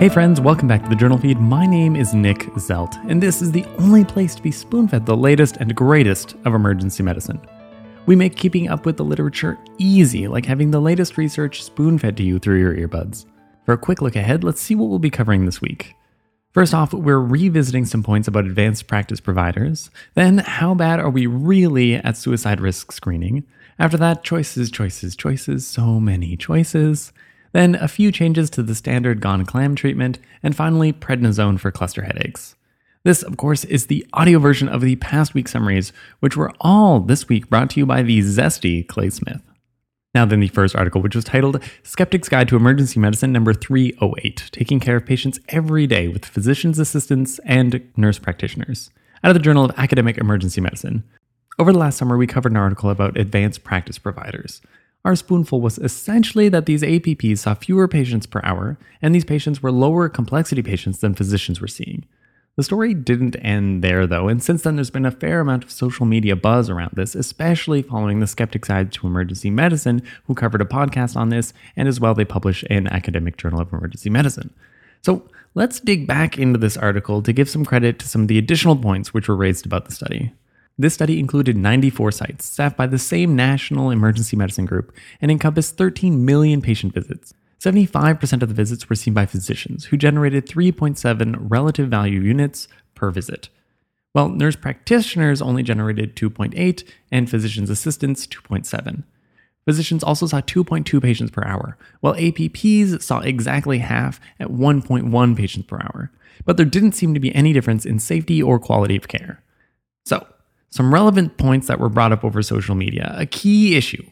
Hey friends, welcome back to the Journal Feed. My name is Nick Zelt, and this is the only place to be spoon-fed the latest and greatest of emergency medicine. We make keeping up with the literature easy, like having the latest research spoon-fed to you through your earbuds. For a quick look ahead, let's see what we'll be covering this week. First off, we're revisiting some points about advanced practice providers. Then, how bad are we really at suicide risk screening? After that, choices, so many choices. Then a few changes to the standard gon-clam treatment, and finally prednisone for cluster headaches. This, of course, is the audio version of the past week summaries, which were all this week brought to you by the zesty Clay Smith. Now then, the first article, which was titled Skeptic's Guide to Emergency Medicine No. 308, Taking Care of Patients Every Day with Physicians' Assistants and Nurse Practitioners, out of the Journal of Academic Emergency Medicine. Over the last summer, we covered an article about advanced practice providers. Our spoonful was essentially that these APPs saw fewer patients per hour, and these patients were lower complexity patients than physicians were seeing. The story didn't end there, though, and since then there's been a fair amount of social media buzz around this, especially following the Skeptic's Guide to Emergency Medicine, who covered a podcast on this, and as well they publish an academic journal of emergency medicine. So let's dig back into this article to give some credit to some of the additional points which were raised about the study. This study included 94 sites, staffed by the same National Emergency Medicine Group, and encompassed 13 million patient visits. 75% of the visits were seen by physicians, who generated 3.7 relative value units per visit, while nurse practitioners only generated 2.8 and physicians' assistants 2.7. Physicians also saw 2.2 patients per hour, while APPs saw exactly half at 1.1 patients per hour. But there didn't seem to be any difference in safety or quality of care. So, some relevant points that were brought up over social media. A key issue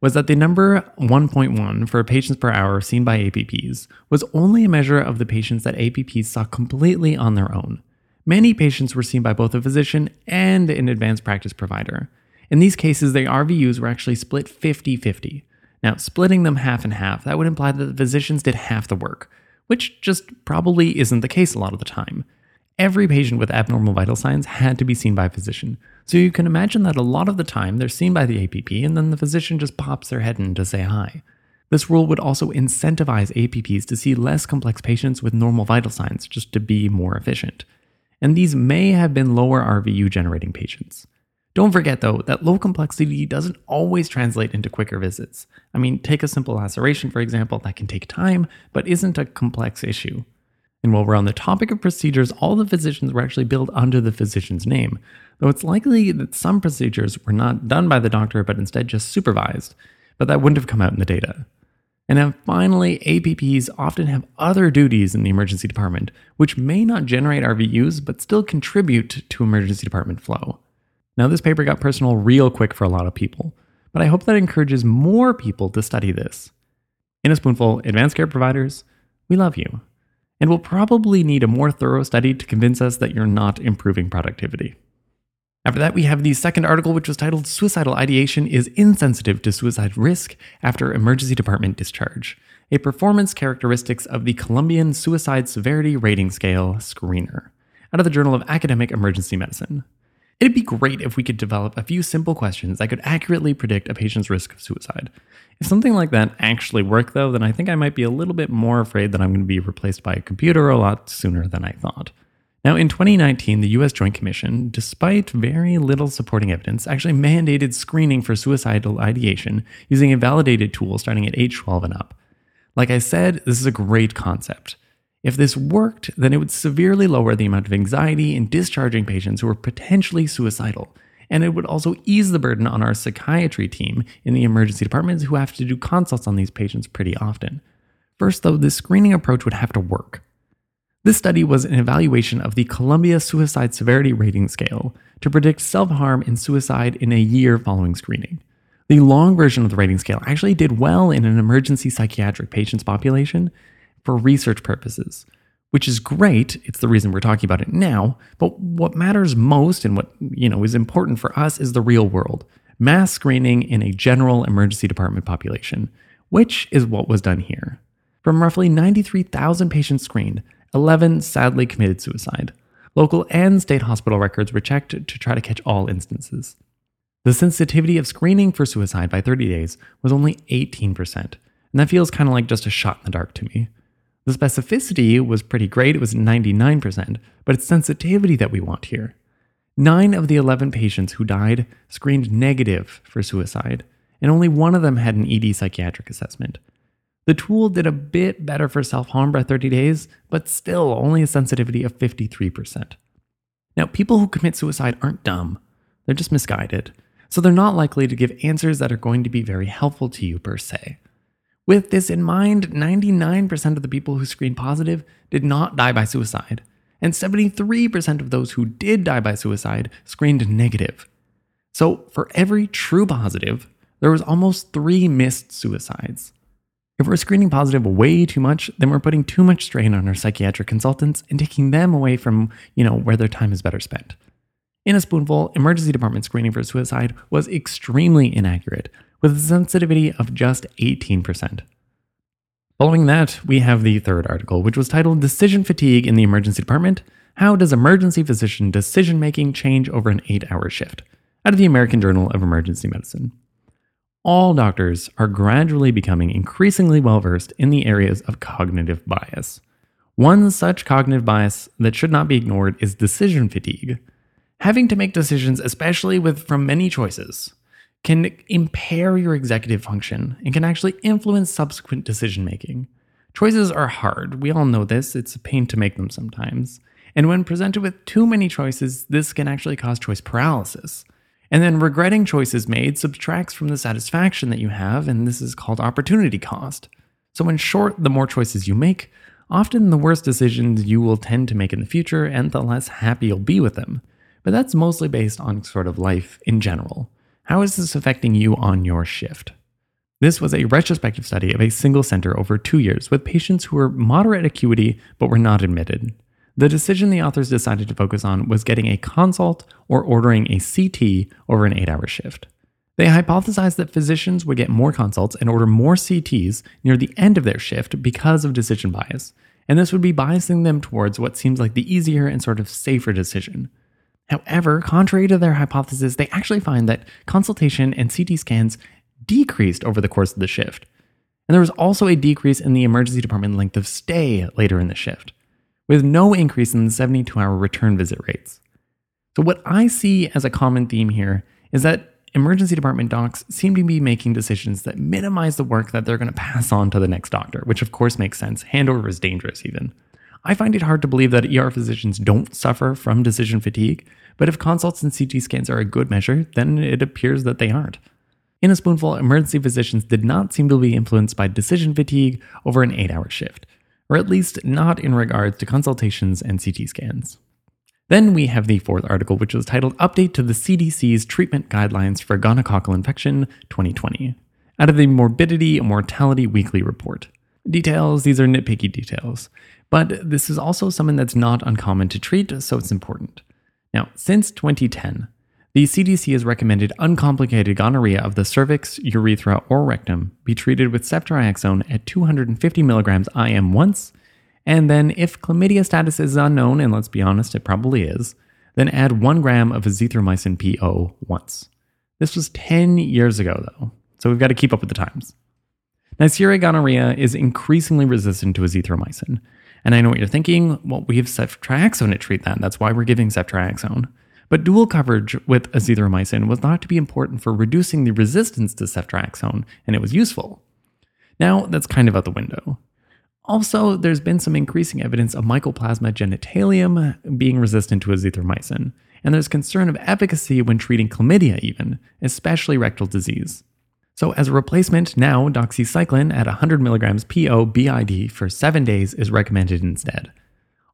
was that the number 1.1 for patients per hour seen by APPs was only a measure of the patients that APPs saw completely on their own. Many patients were seen by both a physician and an advanced practice provider. In these cases, the RVUs were actually split 50-50. Now, splitting them half and half, that would imply that the physicians did half the work, which just probably isn't the case a lot of the time. Every patient with abnormal vital signs had to be seen by a physician. So you can imagine that a lot of the time they're seen by the APP and then the physician just pops their head in to say hi. This rule would also incentivize APPs to see less complex patients with normal vital signs just to be more efficient. And these may have been lower RVU generating patients. Don't forget though that low complexity doesn't always translate into quicker visits. I mean, take a simple laceration for example, that can take time, but isn't a complex issue. And while we're on the topic of procedures, all the physicians were actually billed under the physician's name, though it's likely that some procedures were not done by the doctor but instead just supervised, but that wouldn't have come out in the data. And then finally, APPs often have other duties in the emergency department, which may not generate RVUs but still contribute to emergency department flow. Now this paper got personal real quick for a lot of people, but I hope that encourages more people to study this. In a spoonful, advanced care providers, we love you. And we'll probably need a more thorough study to convince us that you're not improving productivity. After that, we have the second article, which was titled Suicidal Ideation is Insensitive to Suicide Risk After Emergency Department Discharge, a performance characteristics of the Columbia Suicide Severity Rating Scale screener, out of the Journal of Academic Emergency Medicine. It'd be great if we could develop a few simple questions that could accurately predict a patient's risk of suicide. If something like that actually worked, though, then I think I might be a little bit more afraid that I'm going to be replaced by a computer a lot sooner than I thought. Now, in 2019, the US Joint Commission, despite very little supporting evidence, actually mandated screening for suicidal ideation using a validated tool starting at age 12 and up. Like I said, this is a great concept. If this worked, then it would severely lower the amount of anxiety in discharging patients who are potentially suicidal, and it would also ease the burden on our psychiatry team in the emergency departments who have to do consults on these patients pretty often. First, though, this screening approach would have to work. This study was an evaluation of the Columbia Suicide Severity Rating Scale to predict self-harm and suicide in a year following screening. The long version of the rating scale actually did well in an emergency psychiatric patients population, for research purposes, which is great. It's the reason we're talking about it now, but what matters most and what, is important for us is the real world, mass screening in a general emergency department population, which is what was done here. From roughly 93,000 patients screened, 11 sadly committed suicide. Local and state hospital records were checked to try to catch all instances. The sensitivity of screening for suicide by 30 days was only 18%, and that feels kind of like just a shot in the dark to me. The specificity was pretty great, it was 99%, but it's sensitivity that we want here. 9 of the 11 patients who died screened negative for suicide, and only one of them had an ED psychiatric assessment. The tool did a bit better for self-harm by 30 days, but still only a sensitivity of 53%. Now, people who commit suicide aren't dumb, they're just misguided, so they're not likely to give answers that are going to be very helpful to you per se. With this in mind, 99% of the people who screened positive did not die by suicide, and 73% of those who did die by suicide screened negative. So, for every true positive, there was almost 3 missed suicides. If we're screening positive way too much, then we're putting too much strain on our psychiatric consultants and taking them away from, where their time is better spent. In a spoonful, emergency department screening for suicide was extremely inaccurate, with a sensitivity of just 18%. Following that, we have the third article, which was titled Decision Fatigue in the Emergency Department: How Does Emergency Physician Decision-Making Change Over an 8-Hour Shift? Out of the American Journal of Emergency Medicine. All doctors are gradually becoming increasingly well-versed in the areas of cognitive bias. One such cognitive bias that should not be ignored is decision fatigue. Having to make decisions, especially from many choices, can impair your executive function and can actually influence subsequent decision-making. Choices are hard. We all know this. It's a pain to make them sometimes. And when presented with too many choices, this can actually cause choice paralysis. And then regretting choices made subtracts from the satisfaction that you have, and this is called opportunity cost. So in short, the more choices you make, often the worse decisions you will tend to make in the future, and the less happy you'll be with them. But that's mostly based on sort of life in general. How is this affecting you on your shift? This was a retrospective study of a single center over 2 years with patients who were moderate acuity but were not admitted. The decision the authors decided to focus on was getting a consult or ordering a CT over an 8-hour shift. They hypothesized that physicians would get more consults and order more CTs near the end of their shift because of decision bias, and this would be biasing them towards what seems like the easier and sort of safer decision. However, contrary to their hypothesis, they actually find that consultation and CT scans decreased over the course of the shift. And there was also a decrease in the emergency department length of stay later in the shift, with no increase in the 72-hour return visit rates. So what I see as a common theme here is that emergency department docs seem to be making decisions that minimize the work that they're going to pass on to the next doctor, which of course makes sense. Handover is dangerous even. I find it hard to believe that ER physicians don't suffer from decision fatigue, but if consults and CT scans are a good measure, then it appears that they aren't. In a spoonful, emergency physicians did not seem to be influenced by decision fatigue over an 8-hour shift, or at least not in regards to consultations and CT scans. Then we have the fourth article, which was titled Update to the CDC's Treatment Guidelines for Gonococcal Infection 2020, out of the Morbidity and Mortality Weekly Report. Details, these are nitpicky details, but this is also something that's not uncommon to treat, so it's important. Now, since 2010, the CDC has recommended uncomplicated gonorrhea of the cervix, urethra, or rectum be treated with ceftriaxone at 250 milligrams IM once, and then if chlamydia status is unknown, and let's be honest, it probably is, then add 1 gram of azithromycin PO once. This was 10 years ago, though, so we've got to keep up with the times. Neisseria gonorrhea is increasingly resistant to azithromycin. And I know what you're thinking, well, we have ceftriaxone to treat that, that's why we're giving ceftriaxone. But dual coverage with azithromycin was thought to be important for reducing the resistance to ceftriaxone, and it was useful. Now, that's kind of out the window. Also, there's been some increasing evidence of mycoplasma genitalium being resistant to azithromycin, and there's concern of efficacy when treating chlamydia even, especially rectal disease. So as a replacement, now doxycycline at 100 milligrams PO BID for 7 days is recommended instead.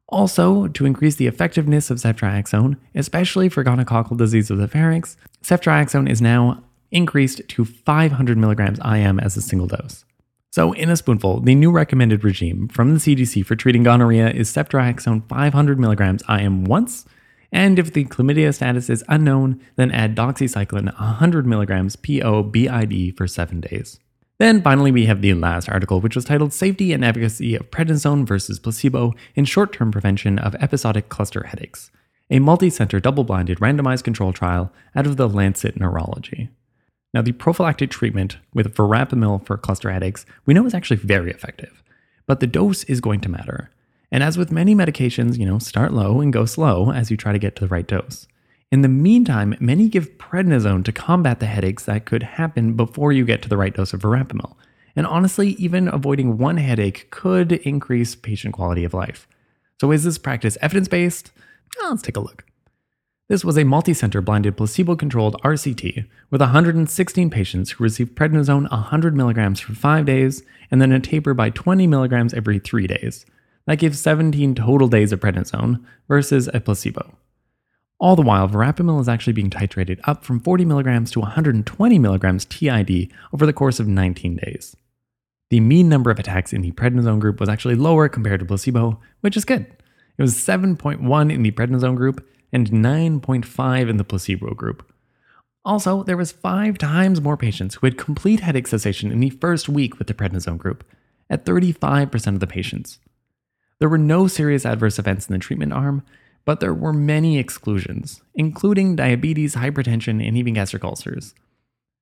Also, to increase the effectiveness of ceftriaxone, especially for gonococcal disease of the pharynx, ceftriaxone is now increased to 500 milligrams IM as a single dose. So in a spoonful, the new recommended regime from the CDC for treating gonorrhea is ceftriaxone 500 milligrams IM once, and if the chlamydia status is unknown, then add doxycycline 100 milligrams PO BID for 7 days. Then finally we have the last article, which was titled Safety and Efficacy of Prednisone versus Placebo in Short-Term Prevention of Episodic Cluster Headaches, a multi-center double-blinded randomized control trial out of the Lancet Neurology. Now, the prophylactic treatment with verapamil for cluster headaches we know is actually very effective, but the dose is going to matter. And as with many medications, start low and go slow as you try to get to the right dose. In the meantime, many give prednisone to combat the headaches that could happen before you get to the right dose of verapamil. And honestly, even avoiding one headache could increase patient quality of life. So is this practice evidence-based? Well, let's take a look. This was a multi-center blinded placebo-controlled RCT with 116 patients who received prednisone 100 milligrams for 5 days and then a taper by 20 milligrams every 3 days. That gives 17 total days of prednisone versus a placebo. All the while, verapamil is actually being titrated up from 40 milligrams to 120 milligrams TID over the course of 19 days. The mean number of attacks in the prednisone group was actually lower compared to placebo, which is good. It was 7.1 in the prednisone group and 9.5 in the placebo group. Also, there was 5 times more patients who had complete headache cessation in the first week with the prednisone group, at 35% of the patients. There were no serious adverse events in the treatment arm, but there were many exclusions, including diabetes, hypertension, and even gastric ulcers.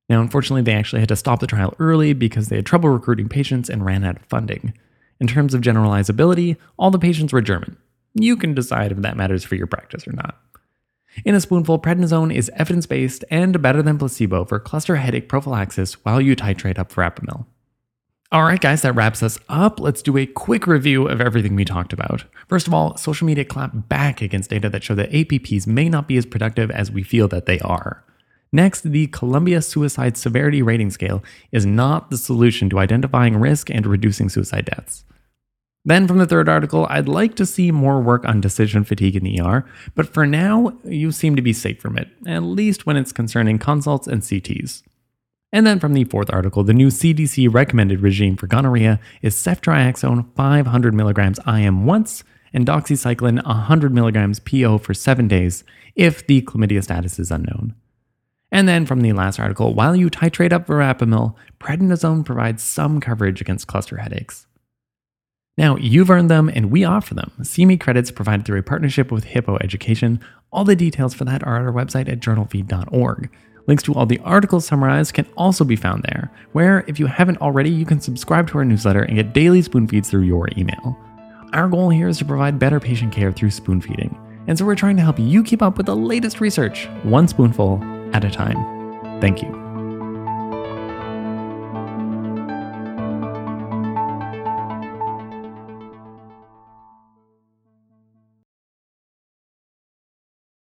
Now, unfortunately, they actually had to stop the trial early because they had trouble recruiting patients and ran out of funding. In terms of generalizability, all the patients were German. You can decide if that matters for your practice or not. In a spoonful, prednisone is evidence-based and better than placebo for cluster headache prophylaxis while you titrate up verapamil. All right, guys, that wraps us up. Let's do a quick review of everything we talked about. First of all, social media clapped back against data that show that APPs may not be as productive as we feel that they are. Next, the Columbia Suicide Severity Rating Scale is not the solution to identifying risk and reducing suicide deaths. Then from the third article, I'd like to see more work on decision fatigue in the ER, but for now, you seem to be safe from it, at least when it's concerning consults and CTs. And then from the fourth article, the new CDC recommended regime for gonorrhea is ceftriaxone 500 milligrams IM once and doxycycline 100 milligrams PO for 7 days if the chlamydia status is unknown. And then from the last article, while you titrate up verapamil, prednisone provides some coverage against cluster headaches. Now, you've earned them and we offer them. CME credits provided through a partnership with Hippo Education. All the details for that are at our website at journalfeed.org. Links to all the articles summarized can also be found there, where, if you haven't already, you can subscribe to our newsletter and get daily spoon feeds through your email. Our goal here is to provide better patient care through spoon feeding, and so we're trying to help you keep up with the latest research, one spoonful at a time. Thank you.